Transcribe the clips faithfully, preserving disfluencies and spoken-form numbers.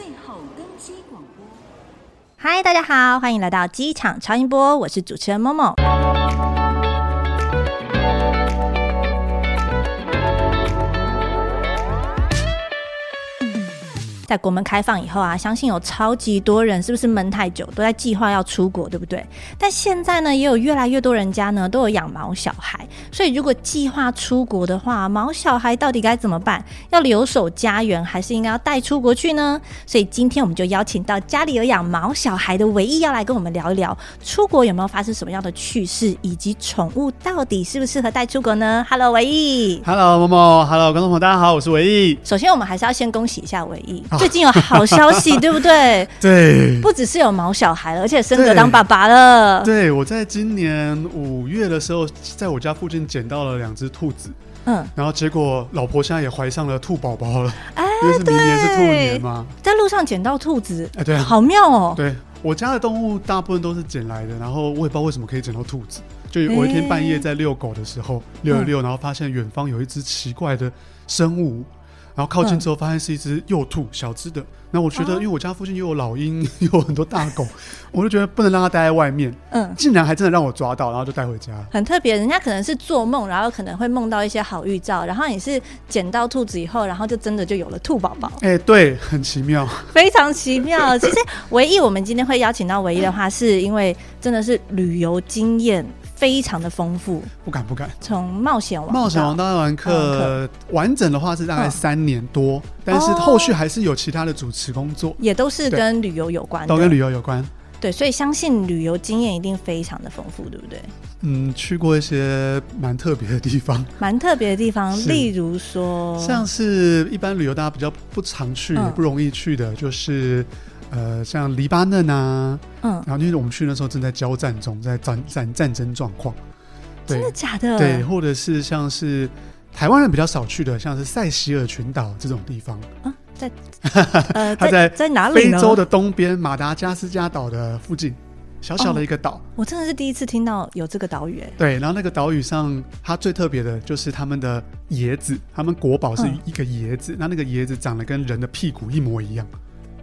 最后登机广播。嗨，大家好，欢迎来到机场超音波，我是主持人 Momo。在国门开放以后啊，相信有超级多人是不是闷太久都在计划要出国，对不对？但现在呢，也有越来越多人家呢都有养毛小孩，所以如果计划出国的话，毛小孩到底该怎么办？要留守家园，还是应该要带出国去呢？所以今天我们就邀请到家里有养毛小孩的唯一要来跟我们聊一聊，出国有没有发生什么样的趣事，以及宠物到底适不适合带出国呢？ Hello 唯一 ，Hello Momo， Hello 观众朋友大家好，我是唯一。首先我们还是要先恭喜一下唯一。最近有好消息对不对？对，不只是有毛小孩了，而且升格当爸爸了。 对， 对，我在今年五月的时候在我家附近捡到了两只兔子，嗯，然后结果老婆现在也怀上了兔宝宝了，哎，因为是明年是兔年嘛，在路上捡到兔子，哎，对啊，好妙哦。对，我家的动物大部分都是捡来的，然后我也不知道为什么可以捡到兔子，就我一天半夜在遛狗的时候遛一遛，然后发现远方有一只奇怪的生物，然后靠近之后发现是一只幼兔，小只的。那我觉得因为我家附近又有老鹰又有很多大狗，我就觉得不能让它待在外面，嗯，竟然还真的让我抓到，然后就带回家。很特别，人家可能是做梦，然后可能会梦到一些好预兆，然后你是捡到兔子以后，然后就真的就有了兔宝宝。哎，对，很奇妙，非常奇妙。其实唯一我们今天会邀请到唯一的话，是因为真的是旅游经验非常的丰富，不敢不敢。从冒险王冒险王大玩客完整的话是大概三年多，嗯，但是后续还是有其他的主持工作，也都是跟旅游有关的，都跟旅游有关。对，所以相信旅游经验一定非常的丰富，对不对？嗯，去过一些蛮特别的地方，蛮特别的地方，例如说像是一般旅游大家比较不常去，嗯，也不容易去的，就是呃，像黎巴嫩啊，嗯，然后因为我们去那时候正在交战中，在战战战争状况，真的假的？对，或者是像是台湾人比较少去的，像是塞西尔群岛这种地方，啊，在呃，它在在哪里呢？非洲的东边，马达加斯加岛的附近，小小的一个岛，哦。我真的是第一次听到有这个岛屿，欸，对，然后那个岛屿上，它最特别的就是他们的椰子，他们国宝是一个椰子，那，嗯，那个椰子长得跟人的屁股一模一样。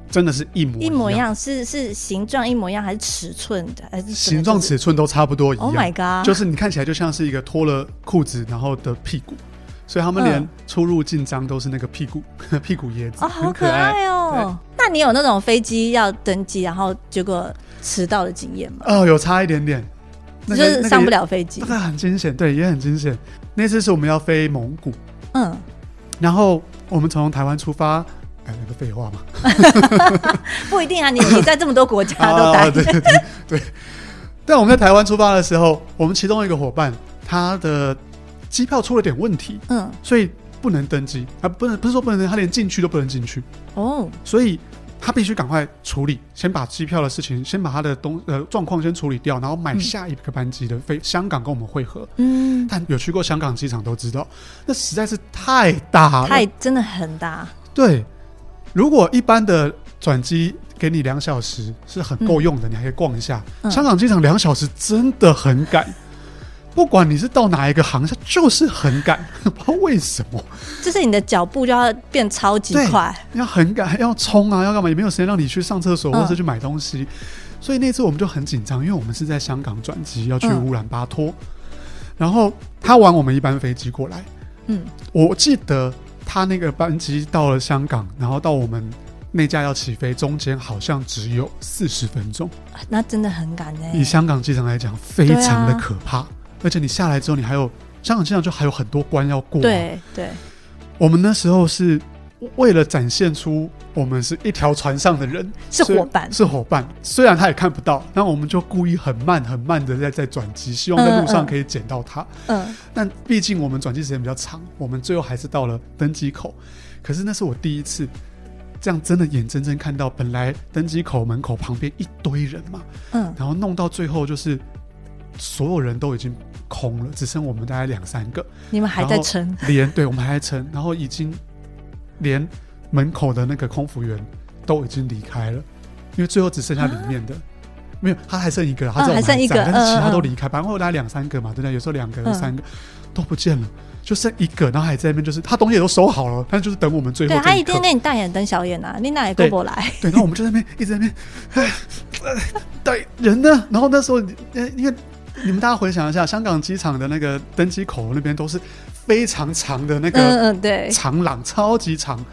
真的是一模一模一样，是是形状一模一样，还是尺寸的？还是形状尺寸都差不多一样。Oh my god！ 就是你看起来就像是一个脱了裤子然后的屁股，所以他们连出入境章都是那个屁股，嗯，屁股椰子，哦，好可爱哦。那你有那种飞机要登机然后结果迟到的经验吗？哦，有差一点点，那個，就是上不了飞机，那个很惊险，对，也很惊险。那次是我们要飞蒙古，嗯，然后我们从台湾出发。哎，那个废话嘛不一定啊， 你, 你在这么多国家都待、啊，对对 对， 对。但我们在台湾出发的时候，我们其中一个伙伴他的机票出了点问题，嗯，所以不能登机，啊，不能，不是说不能登机，他连进去都不能进去哦，所以他必须赶快处理，先把机票的事情，先把他的东呃状况先处理掉，然后买下一个班机的飞，嗯，香港跟我们会合。嗯，但有去过香港机场都知道，那实在是太大了，太真的很大，对。如果一般的转机给你两小时是很够用的，嗯，你还可以逛一下，嗯，香港机场两小时真的很赶，不管你是到哪一个航线就是很赶，不知道为什么，就是你的脚步就要变超级快，要很赶，要冲啊，要干嘛，也没有时间让你去上厕所或者去买东西，嗯，所以那次我们就很紧张，因为我们是在香港转机要去乌兰巴托，嗯，然后他玩我们一班飞机过来，嗯，我记得他那个班机到了香港，然后到我们那架要起飞，中间好像只有四十分钟，那真的很赶耶，欸，以香港机场来讲非常的可怕，啊，而且你下来之后你还有香港机场就还有很多关要过，啊，对对。我们那时候是为了展现出我们是一条船上的人，是伙伴，是伙伴，虽然他也看不到，那我们就故意很慢很慢的在在转机，希望在路上可以捡到他，嗯嗯，但毕竟我们转机时间比较长，我们最后还是到了登机口，可是那是我第一次这样真的眼睁睁看到本来登机口门口旁边一堆人嘛，嗯，然后弄到最后就是所有人都已经空了，只剩我们大概两三个，你们还在撑，连对我们还在撑，然后已经连门口的那个空服员都已经离开了，因为最后只剩下里面的，啊，没有，他还剩一个，他知道我们 还, 在，嗯，还剩一个，但是其他都离开，反正我有大概两三个嘛，对不对？有时候两个，嗯，三个都不见了，就剩一个，然后还在那边，就是他东西也都收好了，但就是等我们最后这一刻。对，他一定跟你大眼瞪小眼啊，你哪也过不来。对，然后我们就在那边一直在那边，对人呢？然后那时候，因为你们大家回想一下，香港机场的那个登机口那边都是非常长的那个长廊，嗯嗯，超级长，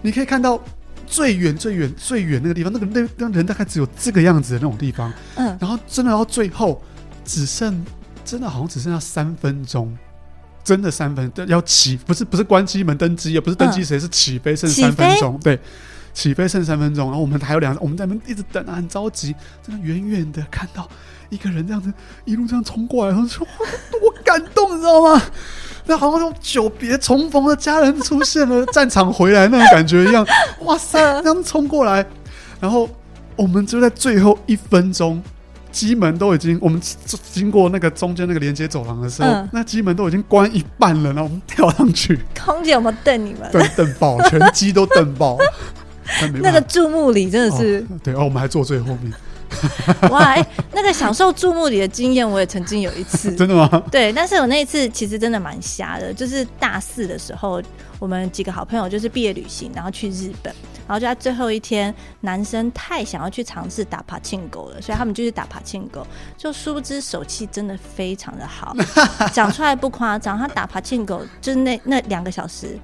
你可以看到。最远最远最远那个地方，那个那那人大概只有这个样子的那种地方，嗯，然后真的到最后只剩真的好像只剩下三分钟，真的三分要起，不是不是关机门登机，也不是登机谁、嗯、是起飞剩三分钟，对，起飞剩三分钟，然后我们还有两，我们在那边一直等啊，很着急，真的远远的看到一个人这样子一路这样冲过来，然后说我感动，你知道吗？那好像久别重逢的家人出现了，战场回来那种感觉一样，哇塞，这样冲过来，然后我们就在最后一分钟，机门都已经，我们经过那个中间那个连接走廊的时候，嗯、那机门都已经关一半了，然后我们跳上去，空姐有没有瞪你们？瞪瞪爆，全机都瞪爆，那个注目礼真的是，哦、对哦，我们还坐最后面。哇、欸，那个享受注目礼的经验我也曾经有一次。真的吗？对，但是我那一次其实真的蛮瞎的，就是大四的时候我们几个好朋友就是毕业旅行，然后去日本，然后就在最后一天男生太想要去尝试打 Pachinko 了，所以他们就去打 Pachinko， 就殊不知手气真的非常的好，讲出来不夸张，他打 Pachinko 就是那那两个小时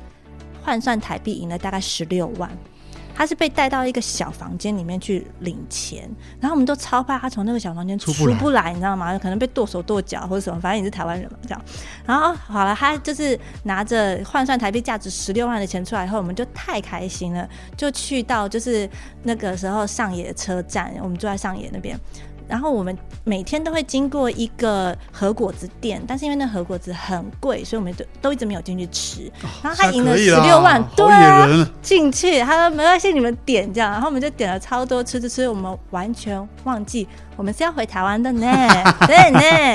换算台币赢了大概十六万，他是被带到一个小房间里面去领钱，然后我们都超怕他从那个小房间出不 来, 出不来你知道吗？可能被剁手剁脚或者什么，反正你是台湾人嘛，这样。然后、哦、好了，他就是拿着换算台币价值十六万的钱出来以后，我们就太开心了，就去到就是那个时候上野车站，我们住在上野那边，然后我们每天都会经过一个和果子店，但是因为那和果子很贵，所以我们都一直没有进去吃。哦、然后他赢了十六万，对啊，进去他说没关系，你们点这样，然后我们就点了超多吃吃吃，我们完全忘记我们是要回台湾的呢，对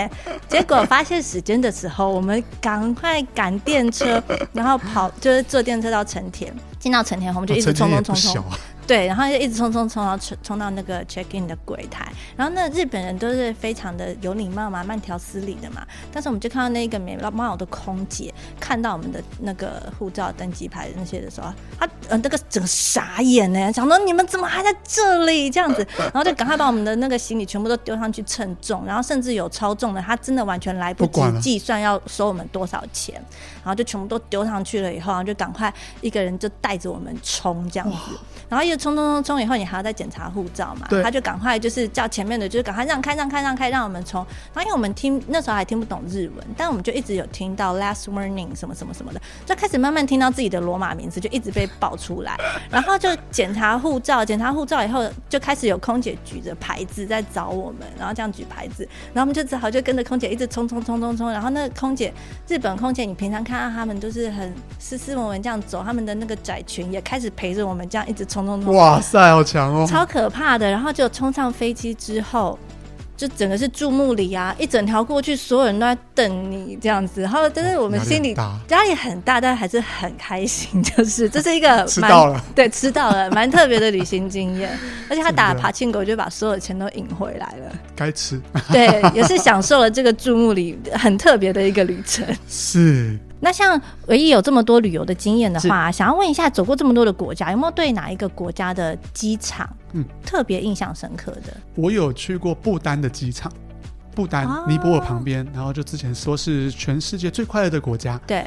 呢。结果发现时间的时候，我们赶快赶电车，然后跑就是坐电车到成田，进到成田后我们就一直冲冲冲冲。哦，对，然后就一直冲冲冲，然后冲到那个 check in 的柜台，然后那日本人都是非常的有礼貌嘛，慢条斯理的嘛，但是我们就看到那个美貌的空姐看到我们的那个护照登机牌那些的时候，她呃那个整个傻眼呢，想说你们怎么还在这里这样子，然后就赶快把我们的那个行李全部都丢上去称重，然后甚至有超重的，她真的完全来不及计算要收我们多少钱，然后就全部都丢上去了以后，然后就赶快一个人就带着我们冲这样子，然后又冲冲冲冲以后，你还要再检查护照嘛？他就赶快就是叫前面的，就是赶快让开让开让开，让我们冲。然后因为我们听那时候还听不懂日文，但我们就一直有听到 last warning 什么什么什么的，就开始慢慢听到自己的罗马名字，就一直被爆出来。然后就检查护照，检查护照以后就开始有空姐举着牌子在找我们，然后这样举牌子，然后我们就只好就跟着空姐一直冲冲冲冲冲。然后那个空姐，日本空姐，你平常看到他们就是很斯斯文文这样走，他们的那个窄裙也开始陪着我们这样一直冲冲冲。哇塞，好强哦，超可怕的。然后就冲上飞机之后，就整个是注目礼啊，一整条过去，所有人都在瞪你这样子。然后，但是我们心里压力很大，但还是很开心，就是这是一个吃到了，对，吃到了，蛮特别的旅行经验。而且他打Pachinko就把所有钱都赢回来了，该吃。对，也是享受了这个注目礼，很特别的一个旅程。是。那像唯一有这么多旅游的经验的话，想要问一下，走过这么多的国家，有没有对哪一个国家的机场、嗯、特别印象深刻的？我有去过不丹的机场，不丹、哦、尼泊尔旁边，然后就之前说是全世界最快乐的国家，对，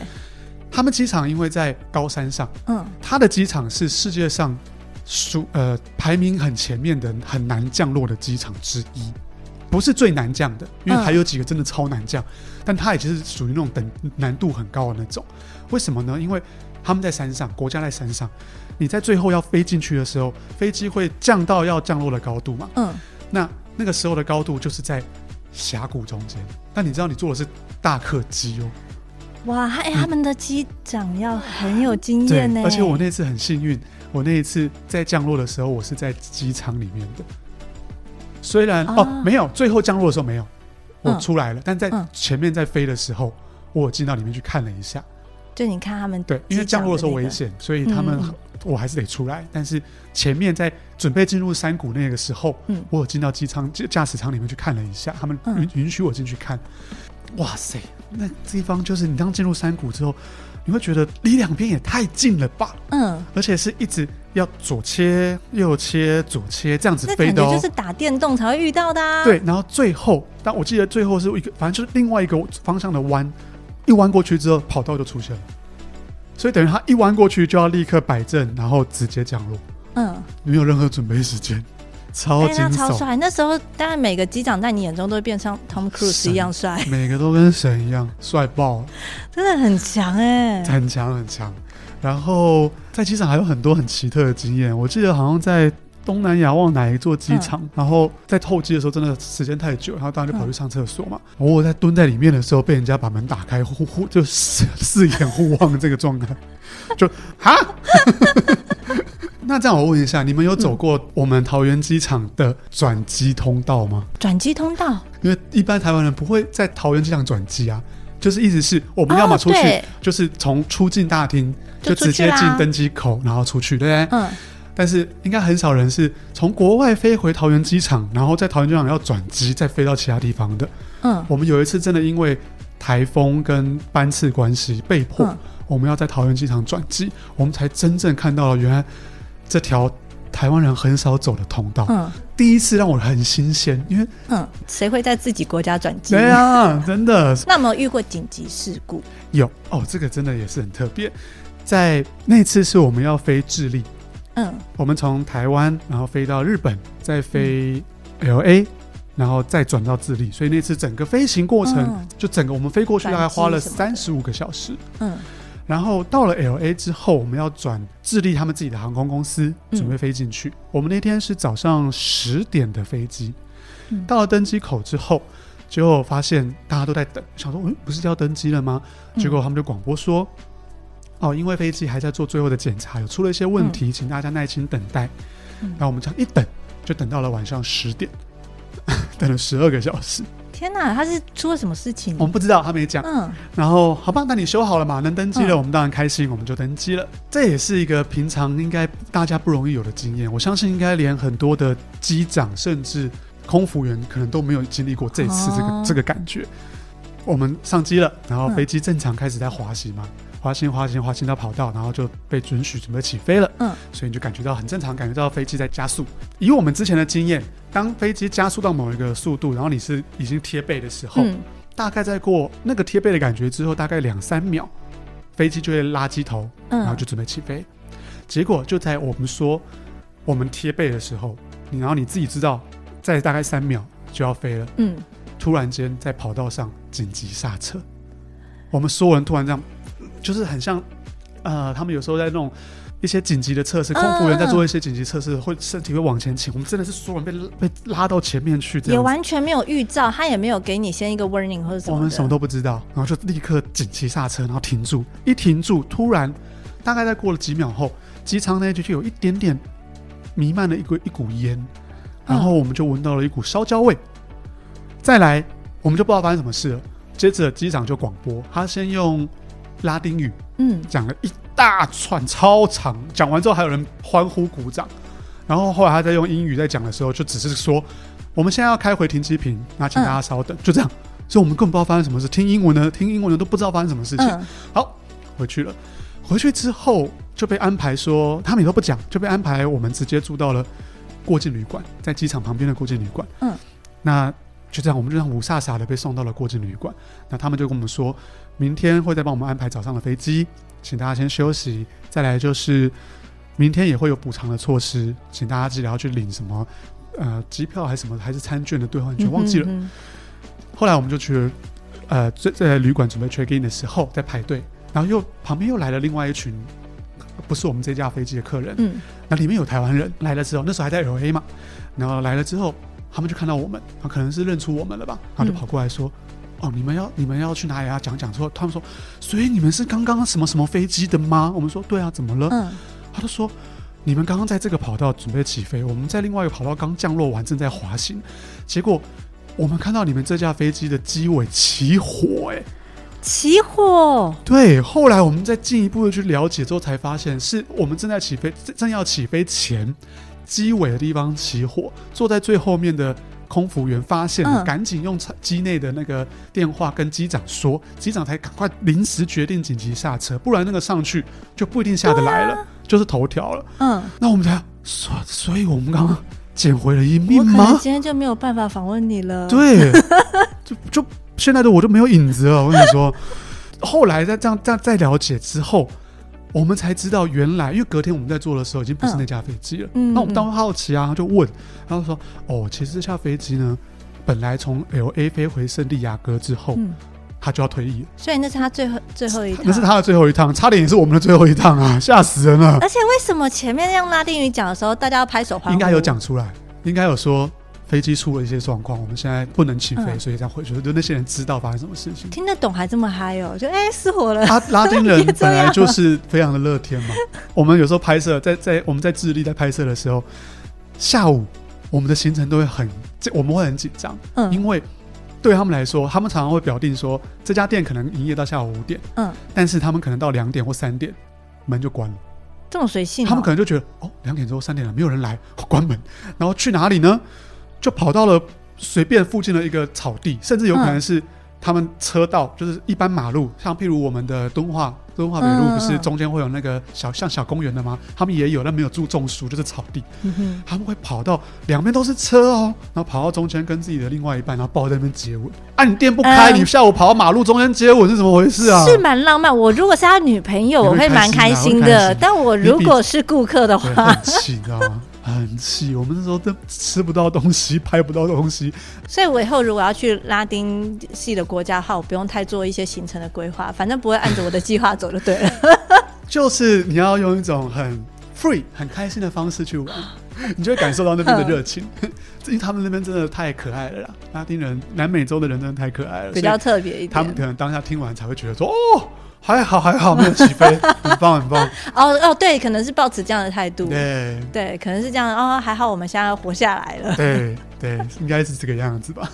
他们机场因为在高山上，嗯，他的机场是世界上数、呃、排名很前面的很难降落的机场之一，不是最难降的，因为还有几个真的超难降、嗯、但它也就是属于那种等难度很高的那种。为什么呢？因为他们在山上，国家在山上，你在最后要飞进去的时候，飞机会降到要降落的高度嘛，嗯，那那个时候的高度就是在峡谷中间，但你知道你坐的是大客机哦，哇、欸、他们的机长要很有经验耶、欸、而且我那次很幸运，我那一次在降落的时候我是在机舱里面的，虽然、啊、哦没有，最后降落的时候没有，我出来了、嗯、但在前面在飞的时候、嗯、我进到里面去看了一下，就你看他们、那個、对，因为降落的时候危险，所以他们、嗯、我还是得出来，但是前面在准备进入山谷那个时候、嗯、我有进到机舱驾驶舱里面去看了一下，他们允许我进去看、嗯、哇塞，那地方就是你当进入山谷之后，你会觉得离两边也太近了吧。嗯，而且是一直要左切右切左切这样子飞的哦，那感觉就是打电动才会遇到的啊。对，然后最后，但我记得最后是一个，反正就是另外一个方向的弯，一弯过去之后跑道就出现了，所以等于他一弯过去就要立刻摆正，然后直接降落。嗯，没有任何准备时间，超惊悚，超帅。那时候当然每个机长在你眼中都会变成像 Tom Cruise 一样帅，每个都跟神一样帅爆了，真的很强哎、欸，很强很强。然后在机场还有很多很奇特的经验，我记得好像在东南亚忘哪一座机场、嗯、然后在候机的时候真的时间太久，然后当然就跑去上厕所嘛、嗯、我在蹲在里面的时候被人家把门打开，呼呼就四眼互望这个状态就哈那这样我问一下，你们有走过我们桃园机场的转机通道吗？转机通道，因为一般台湾人不会在桃园机场转机啊，就是意思是我们要嘛出去、哦、就是从出境大厅 就, 就直接进登机口然后出去，对不对、嗯、但是应该很少人是从国外飞回桃园机场，然后在桃园机场要转机再飞到其他地方的。嗯，我们有一次真的因为台风跟班次关系被迫、嗯、我们要在桃园机场转机，我们才真正看到了原来这条台湾人很少走的通道、嗯、第一次让我很新鲜，因为嗯，谁会在自己国家转机？对啊，真的那有没有遇过紧急事故？有哦，这个真的也是很特别。在那次是我们要飞智利，嗯，我们从台湾然后飞到日本，再飞 L A、嗯、然后再转到智利，所以那次整个飞行过程、嗯、就整个我们飞过去大概花了三十五个小时。嗯，然后到了 L A 之后，我们要转智利他们自己的航空公司、嗯、准备飞进去。我们那天是早上十点的飞机、嗯、到了登机口之后就发现大家都在等，想说、嗯、不是要登机了吗？结果他们就广播说、嗯、哦，因为飞机还在做最后的检查，有出了一些问题、嗯、请大家耐心等待、嗯、然后我们这样一等就等到了晚上十点等了十二个小时。天哪，他是出了什么事情？我们不知道，他没讲。嗯，然后好吧，那你修好了嘛，能登机了、嗯、我们当然开心，我们就登机了。这也是一个平常应该大家不容易有的经验，我相信应该连很多的机长甚至空服员可能都没有经历过这一次这个、哦、这个感觉。我们上机了，然后飞机正常开始在滑行嘛，滑行滑行滑行到跑道，然后就被准许准备起飞了。嗯，所以你就感觉到很正常，感觉到飞机在加速。以我们之前的经验，当飞机加速到某一个速度，然后你是已经贴背的时候、嗯、大概在过那个贴背的感觉之后大概两三秒，飞机就会拉机头，然后就准备起飞、嗯、结果就在我们说我们贴背的时候，你然后你自己知道在大概三秒就要飞了。嗯，突然间在跑道上紧急刹车，我们所有人突然这样，就是很像呃，他们有时候在那种一些紧急的测试，空服员在做一些紧急测试、嗯、会身体会往前倾，我们真的是所有人 被, 被拉到前面去，也完全没有预兆，他也没有给你先一个 warning 或者什么的，我们什么都不知道，然后就立刻紧急刹车，然后停住。一停住，突然大概在过了几秒后，机舱内就有一点点弥漫了一 股, 一股烟，然后我们就闻到了一股烧焦味、嗯、再来我们就不知道发生什么事了。接着机长就广播，他先用拉丁语嗯，讲了一大串超长，讲完之后还有人欢呼鼓掌，然后后来他在用英语在讲的时候就只是说我们现在要开回停机坪，那请大家稍等、嗯、就这样。所以我们根本不知道发生什么事，听英文呢听英文呢都不知道发生什么事情、嗯、好，回去了。回去之后就被安排说他们也都不讲，就被安排我们直接住到了过境旅馆，在机场旁边的过境旅馆。嗯，那就这样我们就让五傻傻的被送到了过境旅馆。那他们就跟我们说明天会再帮我们安排早上的飞机，请大家先休息，再来就是明天也会有补偿的措施，请大家记得要去领什么呃机票还是什么还是餐券的兑换券，忘记了。嗯嗯嗯，后来我们就去了呃在旅馆准备 check in 的时候在排队，然后又旁边又来了另外一群不是我们这架飞机的客人。嗯，那里面有台湾人来了之后，那时候还在 L A 嘛，然后来了之后他们就看到我们，他可能是认出我们了吧，他就跑过来说、嗯、哦，你们要你们要去哪里啊？讲讲之后他们说，所以你们是刚刚什么什么飞机的吗？我们说对啊，怎么了、嗯、他就说你们刚刚在这个跑道准备起飞，我们在另外一个跑道刚降落完正在滑行，结果我们看到你们这架飞机的机尾起火。欸，起火？对，后来我们再进一步的去了解之后才发现是我们正在起飞，正要起飞前机尾的地方起火，坐在最后面的空服员发现了，嗯、赶紧用机内的那个电话跟机长说，机长才赶快临时决定紧急下车，不然那个上去就不一定下得来了，啊、就是头条了。嗯，那我们才所所以我们刚刚捡回了一命吗？我可能今天就没有办法访问你了。对，就就现在的我就没有影子了。我跟你说，后来在这样在在了解之后。我们才知道原来，因为隔天我们在坐的时候已经不是那架飞机了。嗯、那我们当时好奇啊，就问，然后说：“哦，其实这架飞机呢，本来从 L A 飞回圣地亚哥之后，嗯、他就要退役了。所以那是他最后最后一趟，那是他的最后一趟，差点也是我们的最后一趟啊，吓死人了！而且为什么前面让拉丁语讲的时候，大家要拍手欢呼？应该有讲出来，应该有说。”飞机出了一些状况，我们现在不能起飞，嗯、所以这样回去就那些人知道发生什么事情，听得懂还这么嗨哦，就哎失火了。啊、拉丁人本来就是非常的乐天嘛。我们有时候拍摄，在在我们在智利在拍摄的时候，下午我们的行程都会很，我们会很紧张，嗯、因为对他们来说，他们常常会表定说这家店可能营业到下午五点，嗯，但是他们可能到两点或三点门就关了。这种随性、哦，他们可能就觉得哦，两点之后三点了没有人来，关门，然后去哪里呢？就跑到了随便附近的一个草地，甚至有可能是他们车道，嗯、就是一般马路，像譬如我们的敦化敦化北路，不是中间会有那个小像小公园的吗？他们也有，但没有注重熟，就是草地。嗯、他们会跑到两边都是车哦，然后跑到中间跟自己的另外一半，然后抱在那边接吻。啊，你店不开，嗯、你下午跑到马路中间接吻是怎么回事啊？是蛮浪漫。我如果是他女朋友，我会蛮开心的。啊、心但我如果是顾客的话，很气，你知道吗？很气，我们那时候都吃不到东西，拍不到东西。所以我以后如果要去拉丁系的国家的话，我不用太做一些行程的规划，反正不会按着我的计划走就对了。就是你要用一种很 free 很开心的方式去玩，你就会感受到那边的热情。因为他们那边真的太可爱了啦，拉丁人南美洲的人真的太可爱了，比较特别一点。他们可能当下听完才会觉得说哦，还好还好，没有起飞，很棒很棒。哦哦，对，可能是抱持这样的态度。对对，可能是这样。哦，还好我们现在活下来了。对对，应该是这个样子吧。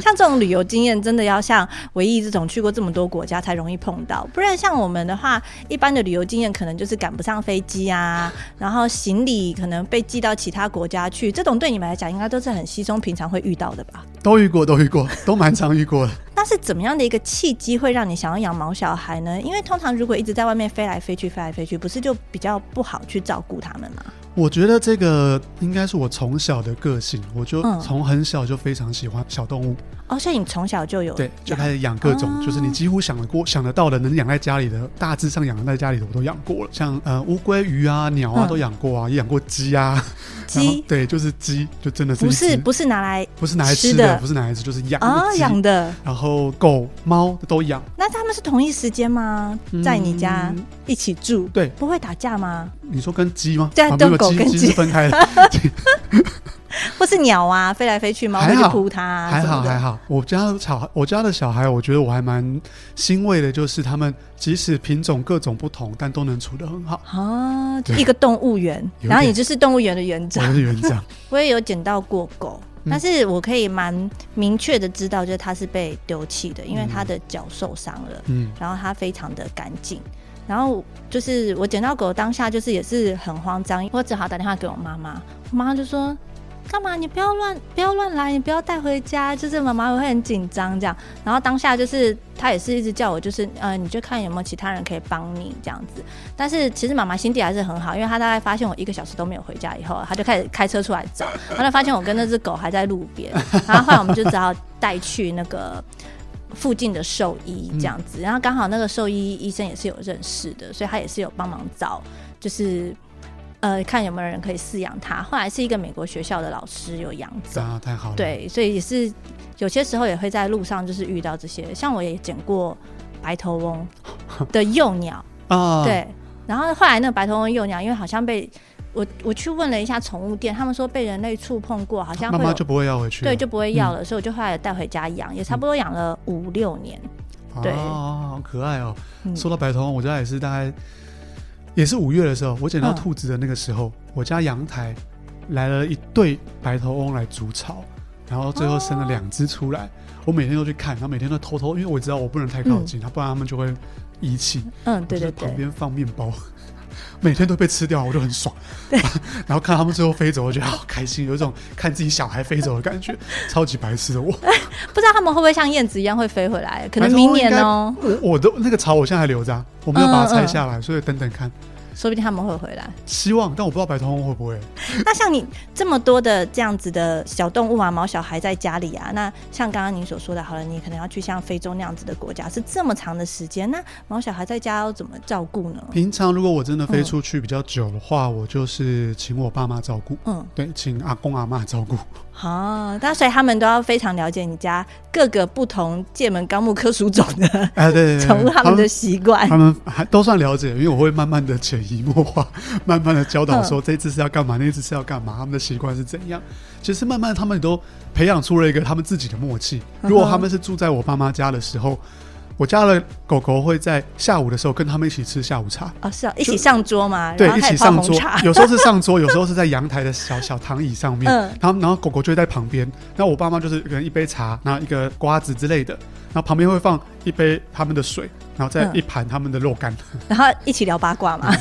像这种旅游经验，真的要像唯一这种去过这么多国家才容易碰到，不然像我们的话，一般的旅游经验可能就是赶不上飞机啊，然后行李可能被寄到其他国家去，这种对你们来讲应该都是很稀松平常会遇到的吧？都遇过，都遇过，都蛮常遇过的。那是怎么样的一个契机会让你想要养毛小孩呢？因为通常如果一直在外面飞来飞去飞来飞去，不是就比较不好去照顾他们吗？我觉得这个应该是我从小的个性，我就从很小就非常喜欢小动物。哦，所以你从小就有对，就开始养各种，哦、就是你几乎想得过、想得到的，能养在家里的，大致上养在家里的我都养过了，像呃乌龟、鱼啊、鸟啊都养过啊，嗯、也养过鸡啊，鸡对，就是鸡，就真的是不是不是拿来不是拿来吃的，不是拿来吃，就是养的哦养的，然后狗、猫都养。那他们是同一时间吗？在你家一起住？嗯、对，不会打架吗？你说跟鸡吗？对，跟狗跟鸡是分开的。或是鸟啊，飞来飞去，猫会去扑它、啊。还好还好，我家的小孩，我家的小孩，我觉得我还蛮欣慰的，就是他们即使品种各种不同，但都能处得很好。啊，一个动物园，然后你就是动物园的园长。我是园长。我也有捡到过狗，嗯、但是我可以蛮明确的知道，就是它是被丢弃的，因为它的脚受伤了，嗯，然后它非常的干净。然后就是我捡到狗当下，就是也是很慌张，我只好打电话给我妈妈，我妈妈就说。干嘛？你不要乱，不要乱来，你不要带回家。就是妈妈会很紧张这样。然后当下就是她也是一直叫我，就是呃，你就看有没有其他人可以帮你这样子。但是其实妈妈心地还是很好，因为她大概发现我一个小时都没有回家以后，她就开始开车出来找，她就发现我跟那只狗还在路边。然后后来我们就只好带去那个附近的兽医这样子。然后刚好那个兽医医生也是有认识的，所以他也是有帮忙找，就是。呃，看有没有人可以饲养它。后来是一个美国学校的老师有养着，啊，太好了。对，所以也是有些时候也会在路上就是遇到这些，像我也捡过白头翁的幼鸟啊。对，然后后来那个白头翁幼鸟，因为好像被我我去问了一下宠物店，他们说被人类触碰过，好像会有妈妈就不会要回去，对，就不会要了，嗯、所以我就后来带回家养，也差不多养了五六年。对，啊，好可爱哦。嗯、说到白头翁，我家也是大概。也是五月的时候，我捡到兔子的那个时候，嗯、我家阳台来了一对白头翁来筑巢，然后最后生了两只出来。哦、我每天都去看，然后每天都偷偷，因为我知道我不能太靠近，嗯、不然他们就会遗弃。嗯，对对对，旁边放面包，每天都被吃掉，我就很爽。对，然后看他们最后飞走，我觉得好开心，有一种看自己小孩飞走的感觉，超级白痴的我。不知道他们会不会像燕子一样会飞回来，可能明年哦。我, 我的那个巢我现在还留着，我没有把它拆下来，嗯嗯，所以等等看。说不定他们会回来，希望，但我不知道白头翁会不会。那像你这么多的这样子的小动物啊，毛小孩在家里啊，那像刚刚你所说的，好了，你可能要去像非洲那样子的国家，是这么长的时间，那毛小孩在家要怎么照顾呢？平常如果我真的飞出去比较久的话，嗯、我就是请我爸妈照顾，嗯，对，请阿公阿嬷照顾。哦，那所以他们都要非常了解你家各个不同界门纲目科属种的宠物、哎、对对对，他们的习惯，他们还都算了解，因为我会慢慢的潜移默化，慢慢的教导说这次是要干嘛，那次是要干嘛，他们的习惯是怎样。其实慢慢他们都培养出了一个他们自己的默契。如果他们是住在我爸妈家的时候，我家的狗狗会在下午的时候跟他们一起吃下午茶。哦，是啊，一起上桌嘛？对，一起上桌。有时候是上桌，有时候是在阳台的小小躺椅上面。嗯、然后，然后狗狗就会在旁边。那我爸妈就是可能一杯茶，然后一个瓜子之类的，然后旁边会放一杯他们的水，然后再一盘他们的肉干、嗯。然后一起聊八卦嘛。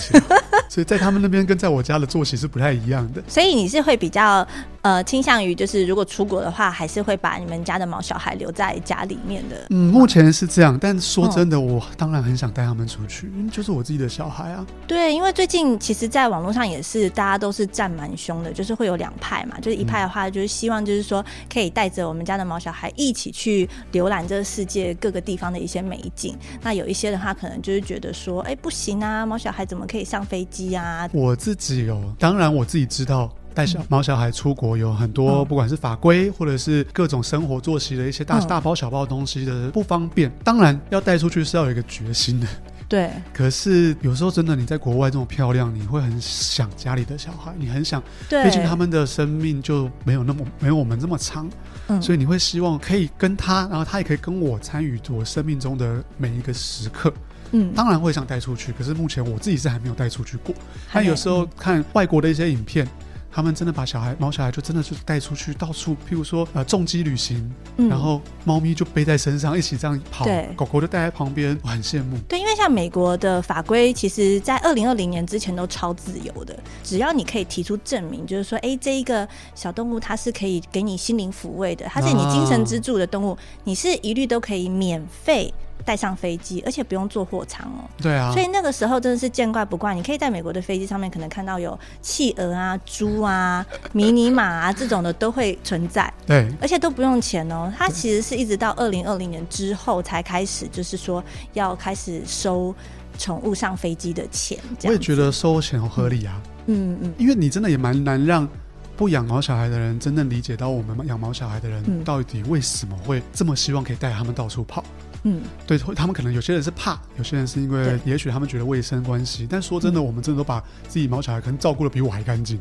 所以在他们那边跟在我家的作息是不太一样的。所以你是会比较呃倾向于就是如果出国的话，还是会把你们家的毛小孩留在家里面的？嗯，目前是这样，但说真的、哦、我当然很想带他们出去，因为就是我自己的小孩啊。对，因为最近其实在网络上也是大家都是站蛮凶的，就是会有两派嘛，就是一派的话就是希望就是说可以带着我们家的毛小孩一起去浏览这个世界各个地方的一些美景，那有一些的话可能就是觉得说哎、欸、不行啊，毛小孩怎么可以上飞机啊。我自己有、哦、当然我自己知道带小毛小孩出国有很多、嗯、不管是法规或者是各种生活作息的一些 大,、嗯、大包小包的东西的不方便，当然要带出去是要有一个决心的。对，可是有时候真的你在国外这么漂亮，你会很想家里的小孩，你很想，毕竟他们的生命就没有那么没有我们这么长、嗯、所以你会希望可以跟他，然后他也可以跟我参与我生命中的每一个时刻。嗯，当然会想带出去，可是目前我自己是还没有带出去过。但有时候看外国的一些影片，他们真的把小孩毛小孩就真的就带出去到处，譬如说呃重机旅行、嗯、然后猫咪就背在身上一起这样跑，狗狗就带在旁边，我很羡慕。对，因为像美国的法规其实在二零二零年之前都超自由的，只要你可以提出证明，就是说哎，这一个小动物它是可以给你心灵抚慰的，它是你精神支柱的动物、啊、你是一律都可以免费带上飞机，而且不用坐货舱哦。对啊，所以那个时候真的是见怪不怪。你可以在美国的飞机上面可能看到有企鹅啊、猪啊、迷你马啊这种的都会存在。对，而且都不用钱哦。它其实是一直到二零二零年之后才开始，就是说要开始收宠物上飞机的钱。我也觉得收钱很合理啊。嗯 嗯, 嗯，因为你真的也蛮难让不养毛小孩的人真正理解到我们养毛小孩的人到底为什么会这么希望可以带他们到处跑。嗯，对，他们可能有些人是怕，有些人是因为也许他们觉得卫生关系，但说真的、嗯、我们真的都把自己毛小孩可能照顾的比我还干净。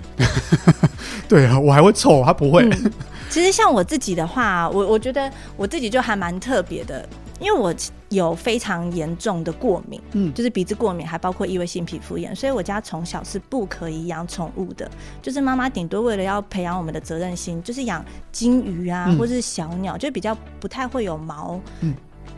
对啊，我还会臭，他不会、嗯、其实像我自己的话， 我, 我觉得我自己就还蛮特别的，因为我有非常严重的过敏、嗯、就是鼻子过敏，还包括异位性皮肤炎，所以我家从小是不可以养宠物的，就是妈妈顶多为了要培养我们的责任心，就是养金鱼啊、嗯、或是小鸟，就比较不太会有毛、嗯，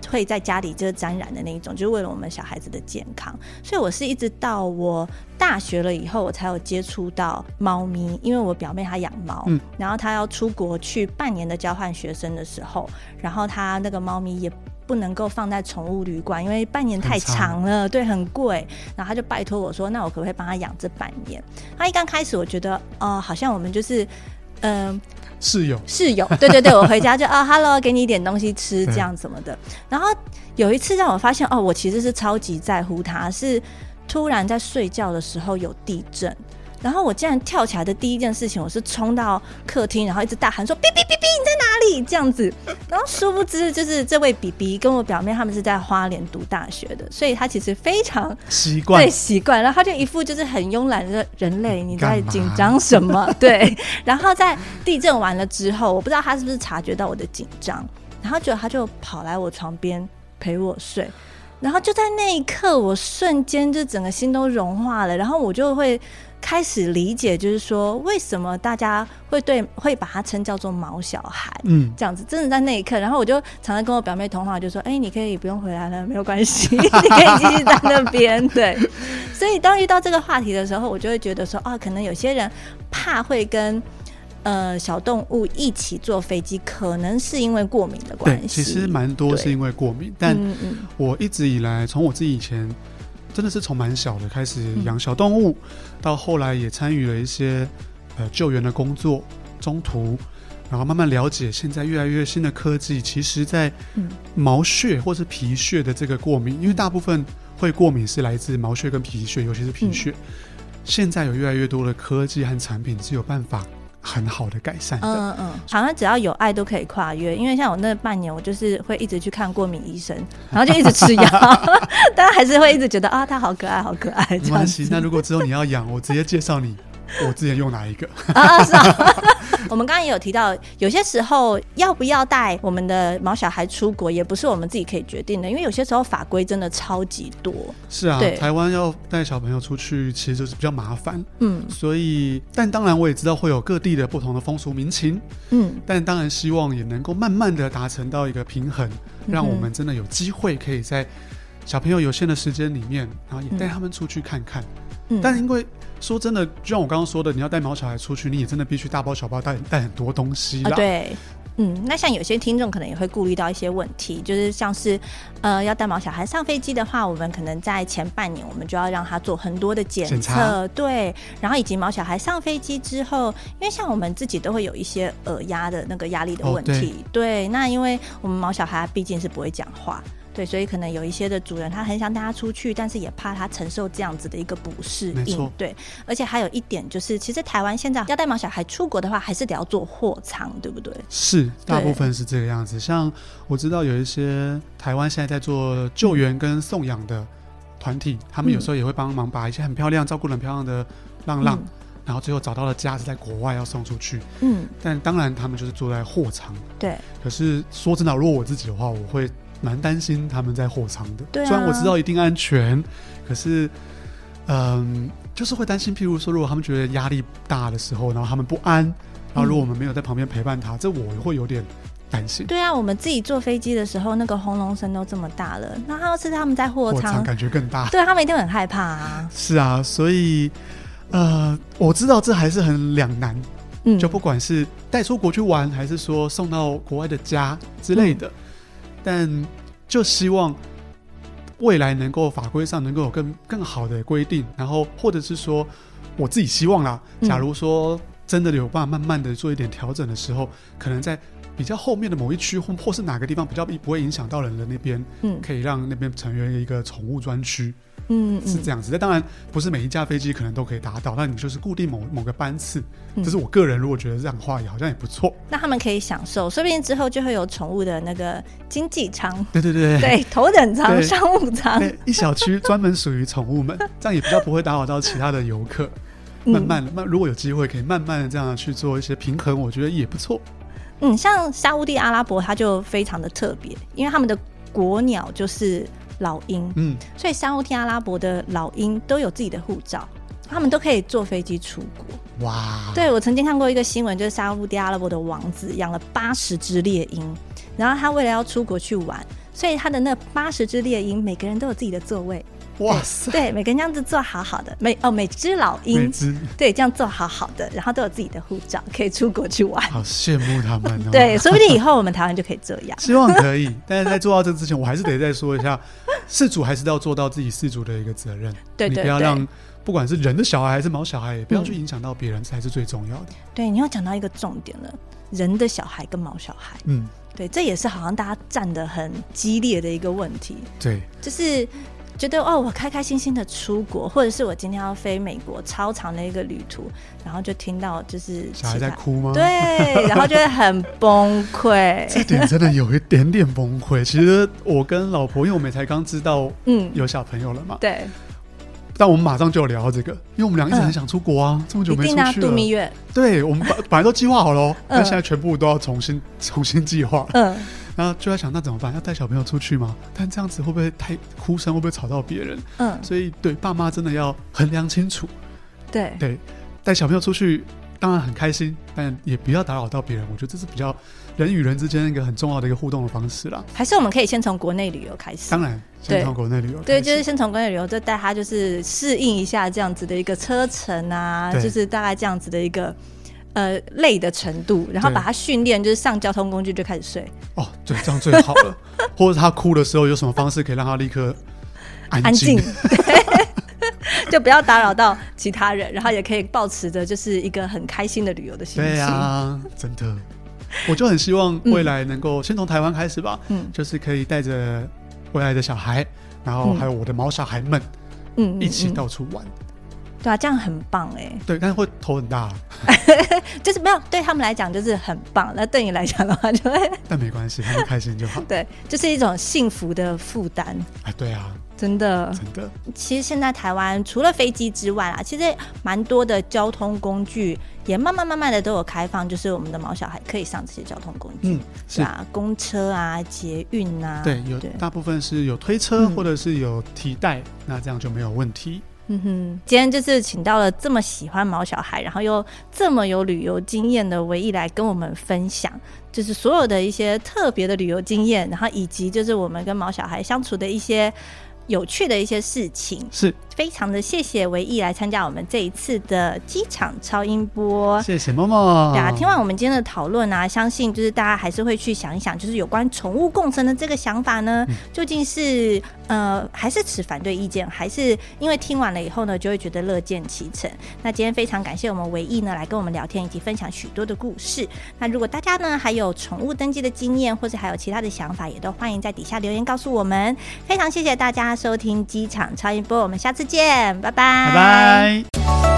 会在家里就是沾染的那一种，就是为了我们小孩子的健康。所以我是一直到我大学了以后我才有接触到猫咪，因为我表妹她养猫、嗯、然后她要出国去半年的交换学生的时候，然后她那个猫咪也不能够放在宠物旅馆，因为半年太长了，对，很贵，然后他就拜托我说那我可不可以帮他养这半年。他一刚开始我觉得哦、呃，好像我们就是嗯、呃室友室友对对对，我回家就哦 hello 给你一点东西吃这样什么的。然后有一次让我发现哦，我其实是超级在乎他，是突然在睡觉的时候有地震，然后我竟然跳起来的第一件事情我是冲到客厅，然后一直大喊说 B B B B 你在哪里这样子。然后殊不知就是这位 B B 跟我表妹他们是在花莲读大学的，所以他其实非常习惯，对，习惯，然后他就一副就是很慵懒的人类你在紧张什么。对，然后在地震完了之后我不知道他是不是察觉到我的紧张，然后就他就跑来我床边陪我睡，然后就在那一刻我瞬间就整个心都融化了，然后我就会开始理解，就是说为什么大家会对会把它称叫做毛小孩，嗯，这样子真的在那一刻，然后我就常常跟我表妹通话，就说哎、欸，你可以不用回来了，没有关系，你可以继续在那边。对，所以当遇到这个话题的时候，我就会觉得说啊，可能有些人怕会跟呃，小动物一起坐飞机，可能是因为过敏的关系。对，其实蛮多是因为过敏，但我一直以来，从我自己以前真的是从蛮小的开始养小动物、嗯、到后来也参与了一些、呃、救援的工作，中途然后慢慢了解现在越来越新的科技，其实在毛屑或是皮屑的这个过敏，因为大部分会过敏是来自毛屑跟皮屑，尤其是皮屑、嗯、现在有越来越多的科技和产品是有办法很好的改善的，嗯嗯，好像只要有爱都可以跨越。因为像我那半年，我就是会一直去看过敏医生，然后就一直吃药，但还是会一直觉得啊，他好可爱，好可爱。没关系，那如果之后你要养，我直接介绍你，我之前用哪一个？啊，是啊。我们刚刚也有提到，有些时候要不要带我们的毛小孩出国，也不是我们自己可以决定的，因为有些时候法规真的超级多。是啊，台湾要带小朋友出去，其实就是比较麻烦。嗯，所以，但当然我也知道会有各地的不同的风俗民情。嗯，但当然希望也能够慢慢的达成到一个平衡，让我们真的有机会可以在小朋友有限的时间里面，然后也带他们出去看看。嗯，但因为。说真的，就像我刚刚说的，你要带毛小孩出去，你也真的必须大包小包带带很多东西啦、啊、对，嗯，那像有些听众可能也会顾虑到一些问题，就是像是呃，要带毛小孩上飞机的话，我们可能在前半年我们就要让他做很多的检测检查，对，然后以及毛小孩上飞机之后，因为像我们自己都会有一些耳压的那个压力的问题、哦、对, 对，那因为我们毛小孩毕竟是不会讲话，对，所以可能有一些的主人他很想带他出去，但是也怕他承受这样子的一个不适应。对，而且还有一点就是，其实台湾现在要带毛小孩出国的话，还是得要做货舱，对不对？是，大部分是这个样子。像我知道有一些台湾现在在做救援跟送养的团体，他们有时候也会帮忙把一些很漂亮、照顾得很漂亮的浪浪。嗯，然后最后找到了家是在国外要送出去，嗯，但当然他们就是坐在货舱，对。可是说真的，如果我自己的话，我会蛮担心他们在货舱的，对、啊。虽然我知道一定安全，可是，嗯、呃，就是会担心。譬如说，如果他们觉得压力大的时候，然后他们不安，然后如果我们没有在旁边陪伴他，嗯、这我会有点。对啊，我们自己坐飞机的时候，那个轰隆声都这么大了，那要是他们在货舱，感觉更大。对，他们一定很害怕啊。是啊，所以呃，我知道这还是很两难，嗯，就不管是带出国去玩，还是说送到国外的家之类的，嗯、但就希望未来能够法规上能够有更更好的规定，然后或者是说我自己希望啦，假如说真的有办法慢慢的做一点调整的时候，嗯、可能在。比较后面的某一区或是哪个地方比较不会影响到人的那边、嗯、可以让那边成为一个宠物专区，嗯，是这样子。但当然不是每一架飞机可能都可以达到，那你就是固定某某个班次、嗯、这是我个人如果觉得这样的话也好像也不错，那他们可以享受，说不定之后就会有宠物的那个经济舱，对对对对，头等舱、商务舱，一小区专门属于宠物们，这样也比较不会打扰到其他的游客、嗯、慢慢的，如果有机会可以慢慢的这样去做一些平衡，我觉得也不错。嗯，像沙烏地阿拉伯它就非常的特别，因为他们的国鸟就是老鹰，嗯，所以沙烏地阿拉伯的老鹰都有自己的护照，他们都可以坐飞机出国。哇！对，我曾经看过一个新闻，就是沙烏地阿拉伯的王子养了八十只猎鹰，然后他为了要出国去玩，所以他的那八十只猎鹰每个人都有自己的座位。哇塞！对，每个人这样子坐好好的，每哦每只老鹰，每只对这样坐好好的，然后都有自己的护照，可以出国去玩。好羡慕他们哦！对，说不定以后我们台湾就可以这样。希望可以，但是在做到这之前，我还是得再说一下，饲主还是要做到自己饲主的一个责任。对对对，你不要让不管是人的小孩还是毛小孩，也不要去影响到别人，这、嗯、才是最重要的。对，你又讲到一个重点了，人的小孩跟毛小孩，嗯，对，这也是好像大家站得很激烈的一个问题。对，就是。觉得哦，我开开心心的出国，或者是我今天要飞美国超长的一个旅途，然后就听到就是小孩在哭吗？对，然后就会很崩溃。这点真的有一点点崩溃。其实我跟老婆，因为我们才刚知道有小朋友了嘛，嗯、对。但我们马上就有聊到这个，因为我们俩一直很想出国啊，嗯、这么久没出去了。一定啊，度蜜月。对，我们本来都计划好了、哦，但现在全部都要重新重新计划。嗯。然后就在想那怎么办，要带小朋友出去吗？但这样子会不会太哭声，会不会吵到别人？嗯，所以对爸妈真的要衡量清楚。对对，带小朋友出去当然很开心，但也不要打扰到别人，我觉得这是比较人与人之间一个很重要的一个互动的方式啦。还是我们可以先从国内旅游开始。当然先从国内旅游，对，就是先从国内旅游，就带他就是适应一下这样子的一个车程啊，就是大概这样子的一个呃累的程度，然后把他训练就是上交通工具就开始睡。哦，对，这样最好了。或者他哭的时候有什么方式可以让他立刻安静，就不要打扰到其他人，然后也可以抱持着就是一个很开心的旅游的心情。对啊，真的，我就很希望未来能够先从台湾开始吧，嗯，就是可以带着未来的小孩，然后还有我的毛小孩们，嗯，一起到处玩。对啊，这样很棒哎、欸。对，但是会头很大、啊，就是没有对他们来讲就是很棒，那对你来讲的话就会，但没关系，他们开心就好。对，就是一种幸福的负担。哎，对啊。真的，真的。其实现在台湾除了飞机之外啦，其实蛮多的交通工具也慢慢慢慢的都有开放，就是我们的毛小孩可以上这些交通工具，嗯，是啊，公车啊，捷运啊，对，有对大部分是有推车或者是有提袋、嗯，那这样就没有问题。嗯哼，今天就是请到了这么喜欢毛小孩，然后又这么有旅游经验的唯一来跟我们分享，就是所有的一些特别的旅游经验，然后以及就是我们跟毛小孩相处的一些有趣的一些事情，是非常的谢谢唯一来参加我们这一次的机场超音波，谢谢默默。对啊，听完我们今天的讨论啊，相信就是大家还是会去想一想，就是有关宠物共生的这个想法呢、嗯、究竟是呃还是持反对意见，还是因为听完了以后呢就会觉得乐见其成。那今天非常感谢我们唯一呢来跟我们聊天，以及分享许多的故事。那如果大家呢还有宠物登记的经验，或者还有其他的想法，也都欢迎在底下留言告诉我们。非常谢谢大家收听机场超音波，我们下次见，拜拜，拜拜。